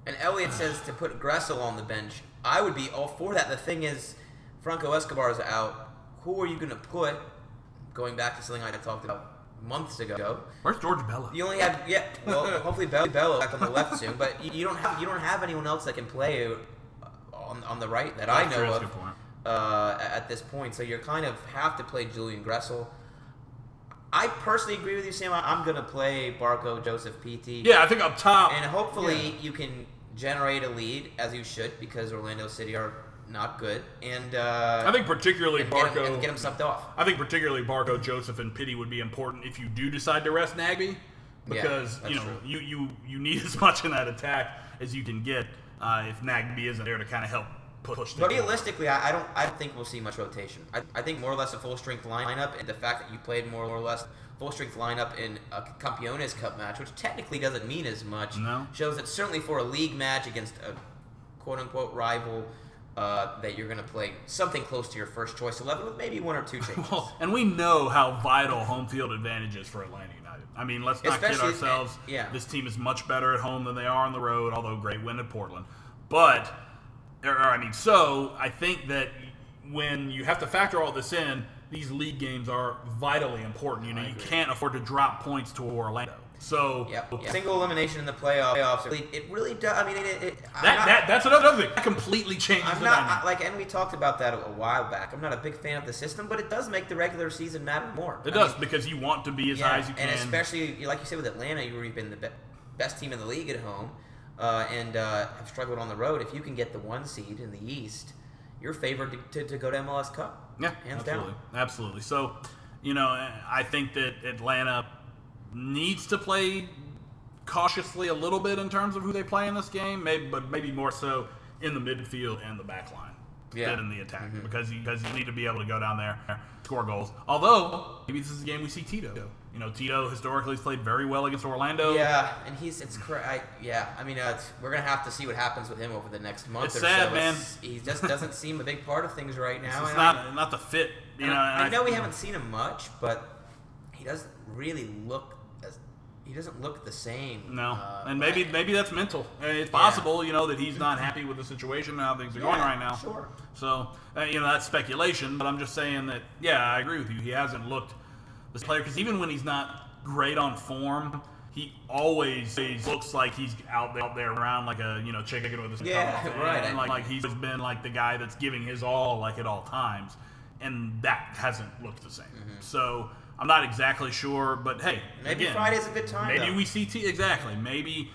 And Elliot says to put Gressel on the bench. I would be all for that. The thing is, Franco Escobar is out. Who are you going to put? Going back to something I talked about months ago. Where's George Bello? You only have well, hopefully Bello back on the left soon. But you don't have anyone else that can play on the right that I know of at this point. So you kind of have to play Julian Gressel. I personally agree with you, Sam. I'm going to play Barco, Josef, Pity. Yeah, I think up top. And hopefully you can generate a lead, as you should, because Orlando City are not good. And I think particularly Barco. Get him subbed off. I think particularly Barco, Josef, and Pity would be important if you do decide to rest Nagbe, because you need as much in that attack as you can get if Nagbe isn't there to kind of help push. But realistically, I don't think we'll see much rotation. I think more or less a full-strength lineup, and the fact that you played more or less full-strength lineup in a Campeones Cup match, which technically doesn't mean as much, shows that certainly for a league match against a quote-unquote rival that you're going to play something close to your first-choice 11 with maybe one or two changes. Well, and we know how vital home field advantage is for Atlanta United. I mean, let's not kid ourselves. This team is much better at home than they are on the road, although great win at Portland. But... So I think that when you have to factor all this in, these league games are vitally important. You know, you can't afford to drop points to Orlando. So single elimination in the playoffs, it really does. I mean, that's another thing. That completely changes. And we talked about that a while back. I'm not a big fan of the system, but it does make the regular season matter more. It does because you want to be as high as you can, and especially like you said with Atlanta, you've been the best team in the league at home. And have struggled on the road. If you can get the one seed in the East, you're favored to go to MLS Cup. Yeah, hands absolutely. Down. Absolutely. So, I think that Atlanta needs to play cautiously a little bit in terms of who they play in this game, but maybe more so in the midfield and the back line than in the attack because you need to be able to go down there and score goals. Although, maybe this is a game we see Tito. Tito historically has played very well against Orlando. Yeah, and it's correct. We're gonna have to see what happens with him over the next month. It's sad, man. He just doesn't seem a big part of things right now. It's not the fit. I know we haven't seen him much, but he doesn't really look. He doesn't look the same. No, and maybe that's mental. It's possible, that he's not happy with the situation and how things are going right now. Sure. So that's speculation, but I'm just saying that. Yeah, I agree with you. He hasn't looked. This player, because even when he's not great on form, he always looks like he's out there around like a chicken with his head off. Right. And like he's been like the guy that's giving his all like at all times, and that hasn't looked the same. Mm-hmm. So I'm not exactly sure, but hey, maybe Friday's a good time. Maybe we see exactly. Maybe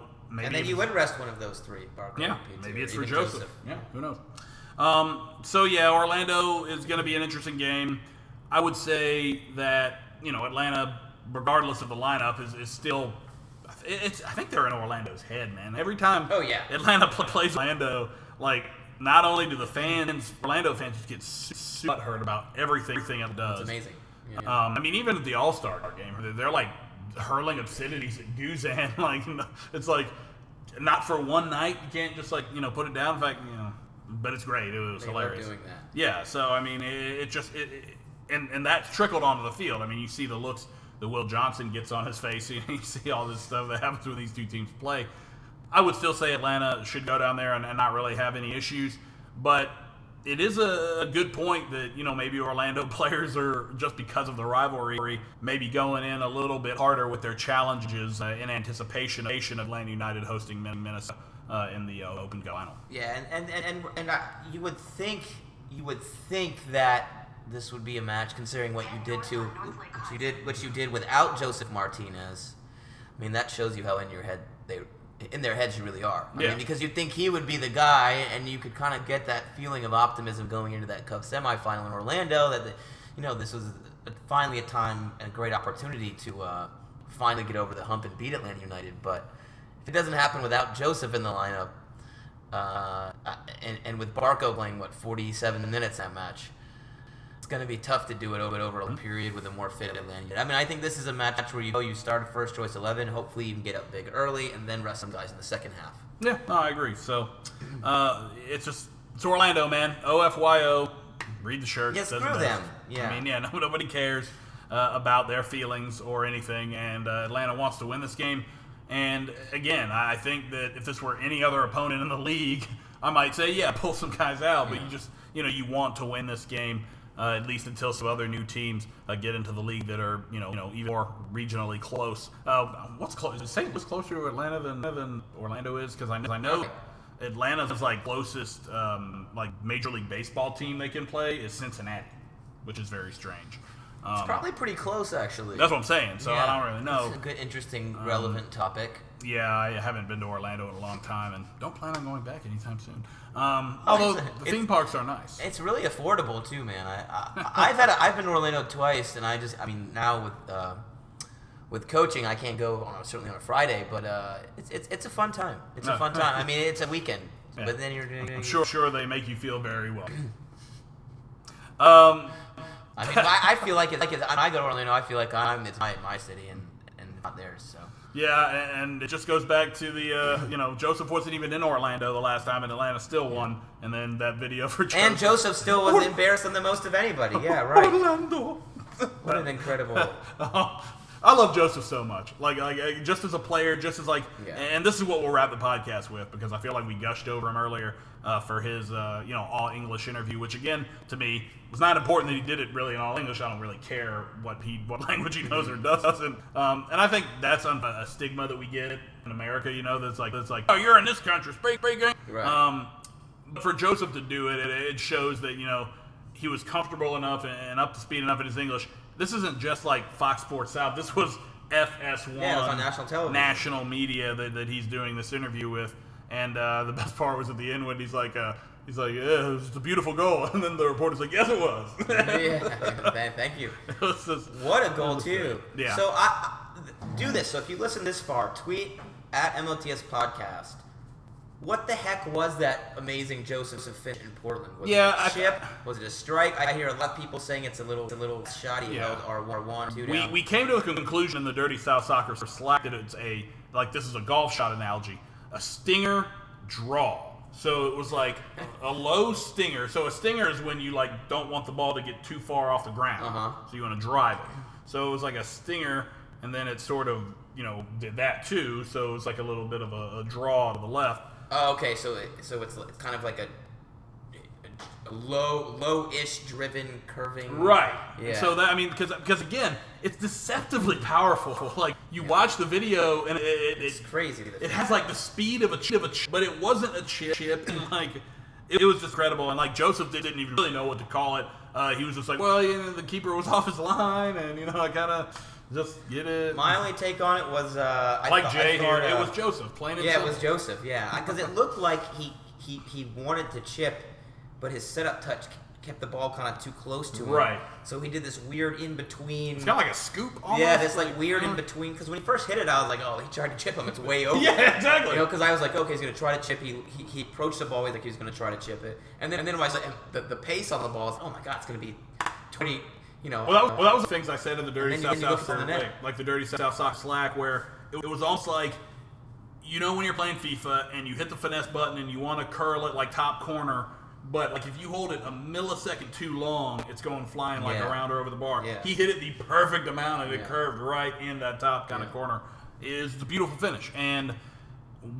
and then you would rest one of those three. Barco, maybe it's for Josef. Yeah, who knows? Orlando is going to be an interesting game. I would say that, Atlanta, regardless of the lineup, is still... I think they're in Orlando's head, man. Every time Atlanta plays Orlando, like, not only do the fans, Orlando fans just get super hurt about everything it does. It's amazing. Yeah. Even at the All-Star game, they're like hurling obscenities at Guzan. Like, it's like, not for one night. You can't just, like, put it down. In fact, but it's great. It was hilarious. Doing that. Yeah, so, it just... And that's trickled onto the field. You see the looks that Will Johnson gets on his face. You see all this stuff that happens when these two teams play. I would still say Atlanta should go down there and not really have any issues. But it is a good point that, maybe Orlando players are, just because of the rivalry, maybe going in a little bit harder with their challenges in anticipation of Atlanta United hosting Minnesota in the Open Cup final. Yeah, and you would think that this would be a match, considering what you did without Josef Martinez. That shows you how in their heads you really are. Because you'd think he would be the guy, and you could kind of get that feeling of optimism going into that Cup semifinal in Orlando. That this was finally a time and a great opportunity to finally get over the hump and beat Atlanta United. But if it doesn't happen without Josef in the lineup, and with Barco playing 47 minutes that match. It's going to be tough to do it over a period with a more fit Atlanta. I think this is a match where you start a first choice 11, hopefully you can get up big early, and then rest some guys in the second half. Yeah, no, I agree. So, it's Orlando, man. OFYO, read the shirt. Yes, screw them. Yeah. Nobody cares about their feelings or anything, and Atlanta wants to win this game. And, again, I think that if this were any other opponent in the league, I might say, pull some guys out, but you want to win this game. at least until some other new teams get into the league that are, even more regionally close. What's close? Is St. Louis closer to Atlanta than Orlando is? Because I know Atlanta's closest Major League Baseball team they can play is Cincinnati, which is very strange. It's probably pretty close, actually. That's what I'm saying. So yeah, I don't really know. It's a good, interesting, relevant topic. Yeah, I haven't been to Orlando in a long time, and don't plan on going back anytime soon. Although the theme parks are nice. It's really affordable too, man. I've been to Orlando twice, and now with coaching, I can't go on a Friday, but it's a fun time. It's a fun time. It's a weekend, yeah. But then you're doing. I'm sure they make you feel very well. I feel like when I go to Orlando, I feel like it's my city and not theirs. So yeah, and it just goes back to the Josef wasn't even in Orlando the last time, and Atlanta still won. And then that video for Josef. And Josef still was embarrassing the most of anybody. Yeah, right. Orlando. What an incredible. I love Josef so much. Just as a player, and this is what we'll wrap the podcast with, because I feel like we gushed over him earlier. For his, all-English interview, which, again, to me, was not important that he did it really in all English. I don't really care what language he knows or doesn't. And I think that's a stigma that we get in America, that's like, oh, you're in this country, speak English. Right. But for Josef to do it, it shows that, he was comfortable enough and up to speed enough in his English. This isn't just like Fox Sports South. This was FS1. Yeah, it was on national television. National media that he's doing this interview with. And the best part was at the end when he's like, yeah, it was a beautiful goal, and then the reporter's like, yes, it was. Yeah, thank you. What a goal too. Yeah. So I do this. So if you listen this far, tweet at MLTS Podcast. What the heck was that amazing Josef finish in Portland? Was it a chip? Was it a strike? I hear a lot of people saying it's a little shoddy held R1, 2 down. We came to a conclusion in the Dirty South Soccer Slack that it's this is a golf shot analogy. A stinger draw. So it was like a low stinger. So a stinger is when you don't want the ball to get too far off the ground. Uh-huh. So you want to drive it. So it was like a stinger, and then it sort of, did that too. So it was like a little bit of a draw to the left. Oh, okay. So it's kind of like a low-ish driven curving. Right. Yeah. And so that, because again, it's deceptively powerful. You watch the video and it's crazy. It has the speed of a chip, but it wasn't a chip. And it was just incredible. And Josef didn't even really know what to call it. He was just like, well, the keeper was off his line, and I gotta just get it. My only take on it was it was Josef playing it. Yeah, it was Josef. Yeah, because it looked like he wanted to chip. But his setup touch kept the ball kind of too close to him. Right. So he did this weird in-between. It's kind of like a scoop almost. Yeah, this weird in-between. Because when he first hit it, I was like, oh, he tried to chip him. It's way over. Yeah, exactly. Because I was like, okay, he's going to try to chip. He approached the ball he was going to try to chip it. And then when I was the pace on the ball is, oh, my God, it's going to be 20, Well, that was the things I said in the Dirty South Sox, the Dirty South Sox Slack, where it was almost like, when you're playing FIFA and you hit the finesse button and you want to curl it top corner. But, if you hold it a millisecond too long, it's going flying around or over the bar. Yeah. He hit it the perfect amount, and it curved right in that top kind of corner. It's a beautiful finish. And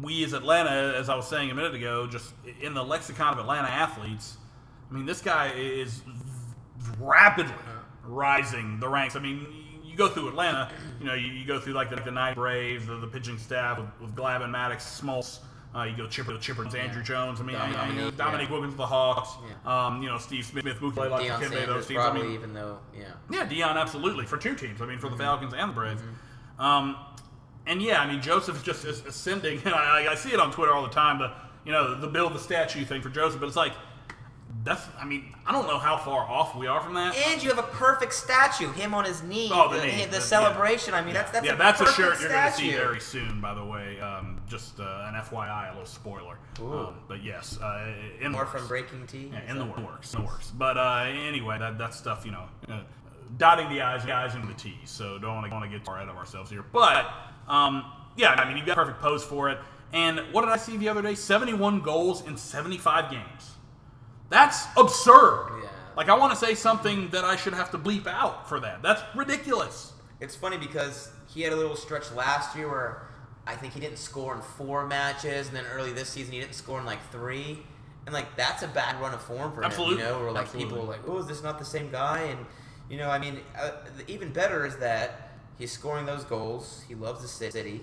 we as Atlanta, as I was saying a minute ago, just in the lexicon of Atlanta athletes, this guy is rapidly rising the ranks. You go through Atlanta, you go through, the 90 Braves, the pitching staff with Glavin, Maddox, Smoltz. You go Chipper, Andrew Jones. Dominique Wilkins, the Hawks. Yeah. Steve Smith, Mookie, Deion, those teams. Probably, even though, yeah. Yeah, Deion, absolutely, for two teams. For the Falcons and the Braves. Mm-hmm. Josef just is ascending. And I see it on Twitter all the time, the build the statue thing for Josef. But it's that's. I don't know how far off we are from that. And you have a perfect statue, him on his knee. Oh, the celebration. Yeah. That's a shirt you're going to see very soon. By the way, just an FYI, a little spoiler. But yes, in more from BreakingT. Yeah, in the works. But anyway, that stuff, dotting the I's, guys, and the T's. So don't want to get far ahead of ourselves here. But you've got a perfect pose for it. And what did I see the other day? 71 goals in 75 games. That's absurd. Yeah. I want to say something that I should have to bleep out for that. That's ridiculous. It's funny because he had a little stretch last year where I think he didn't score in 4 matches, and then early this season he didn't score in 3. And, like, that's a bad run of form for him. Absolutely. You know, where, like, people are like, oh, is this not the same guy? And, you know, I mean, even better is that he's scoring those goals. He loves the city.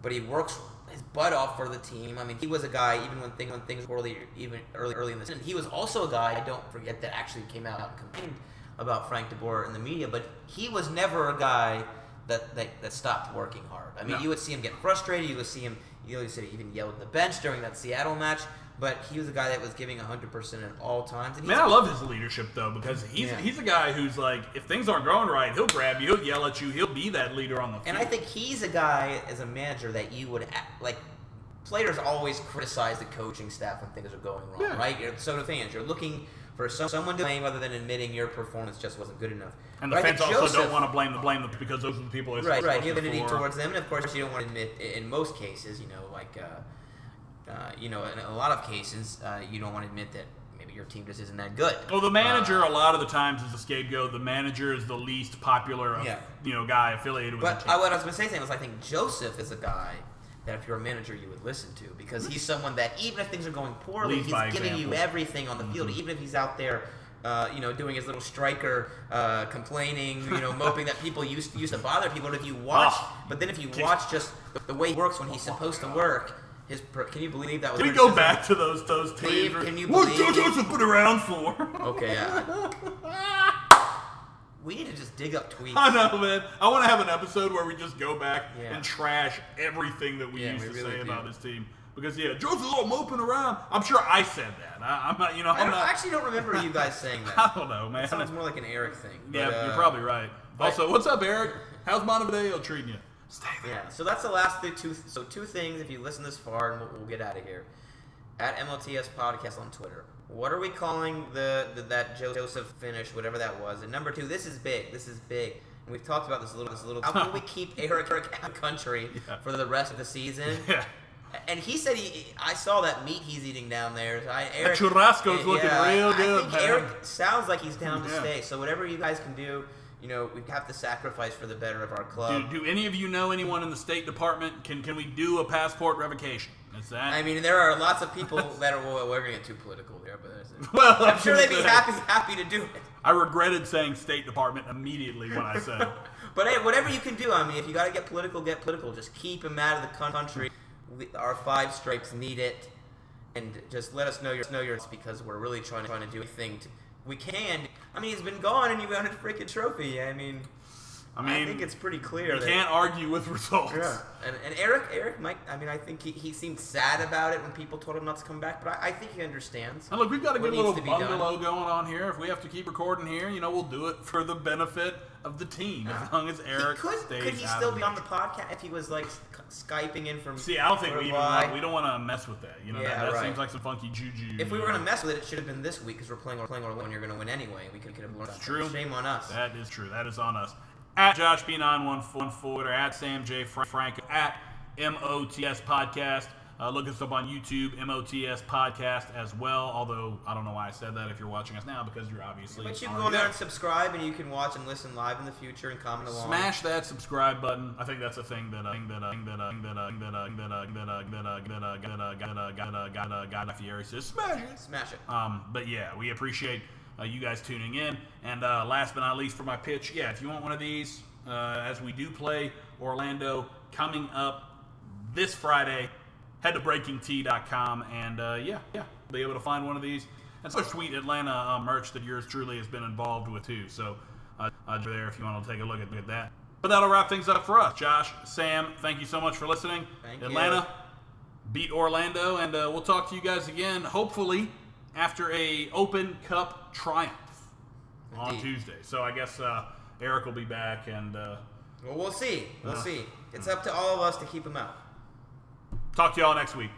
But he works his butt off for the team. I mean, he was a guy, even when things were early in the season, he was also a guy, I don't forget, that actually came out and complained about Frank de Boer in the media. But he was never a guy that stopped working hard. I mean, you would see him get frustrated. You would see him even yell at the bench during that Seattle match. But he was a guy that was giving 100% at all times. Man, I love his leadership, though, because he's a guy who's like, if things aren't going right, he'll grab you, he'll yell at you, he'll be that leader on the field. And I think he's a guy, as a manager, that you would, like, players always criticize the coaching staff when things are going wrong, right? So do fans. You're looking for someone to blame other than admitting your performance just wasn't good enough. And the fans also don't want to blame them because those are the people. Right, you have an need towards them, and of course you don't want to admit, in most cases, you know, like... in a lot of cases, you don't want to admit that maybe your team just isn't that good. Well, the manager, a lot of the times, is the scapegoat. The manager is the least popular, guy affiliated with the team. But what I was going to say was, I think Josef is a guy that if you're a manager, you would listen to, because he's someone that, even if things are going poorly, he's giving you everything on the field, even if he's out there doing his little striker, complaining, moping that people used to bother people. But if you watch, just the way he works when he's supposed to work. Can you believe that was? Can we go back to those tweets? Can you believe? What's Josef been around for? Okay. We need to just dig up tweets. I know, man. I want to have an episode where we just go back and trash everything that we used to say about his team. Because Josef's all moping around. I'm sure I said that. I'm not. I actually don't remember you guys saying that. I don't know, man. It sounds more like an Eric thing. But, you're probably right. Also, what's up, Eric? How's Montevideo treating you? Stay there. Yeah, so that's the last two. So two things, if you listen this far, and we'll get out of here. At MLTS Podcast on Twitter. What are we calling that Josef finish, whatever that was? And number two, this is big. And we've talked about this a little. How can we keep Eric out of the country for the rest of the season? Yeah. And he said I saw that meat he's eating down there. The churrasco's looking real good. I think Eric sounds like he's down to stay. So whatever you guys can do. We have to sacrifice for the better of our club. Do any of you know anyone in the State Department? Can we do a passport revocation? Is that? I mean, there are lots of people that are. Well, we're going to get too political there, but that's it. Well, I'm sure they'd be happy to do it. I regretted saying State Department immediately when I said it. But hey, whatever you can do, I mean, if you got to get political, get political. Just keep him out of the country. Our Five Stripes need it, and just let us know your because we're really trying to do anything to. We can. I mean, he's been gone and you got a freaking trophy. I mean, I think it's pretty clear. You can't argue with results. Yeah. And Eric might. I mean, I think he seemed sad about it when people told him not to come back, but I think he understands. And look, we've got a good little bungalow going on here. If we have to keep recording here, we'll do it for the benefit of the team as long as Eric stays. Could he still be on the podcast if he was like Skyping in from? See, I don't think we don't want to mess with that. That seems like some funky juju. If we were going to mess with it, it should have been this week because we're playing Orlando. You're going to win anyway. We could have won. That's true. Shame on us. That is true. That is on us. At JoshP9114 or at SamJFranco, at MOTS Podcast. Look us up on YouTube, MOTS Podcast as well. Although, I don't know why I said that if you're watching us now because you're obviously... But you can go there and subscribe and you can watch and listen live in the future and comment along. Smash that subscribe button. I think that's a thing that Guy Fieri says. Smash it! Smash it. But yeah, we appreciate... you guys tuning in. And last but not least for my pitch, if you want one of these, as we do play Orlando coming up this Friday, head to BreakingT.com and be able to find one of these. And some sweet Atlanta merch that yours truly has been involved with too. So there if you want to take a look at that. But that'll wrap things up for us. Josh, Sam, thank you so much for listening. Thank Atlanta, you. Beat Orlando, and we'll talk to you guys again, hopefully, after a Open Cup triumph on Tuesday. So I guess Eric will be back and... Well, we'll see. It's up to all of us to keep him out. Talk to y'all next week.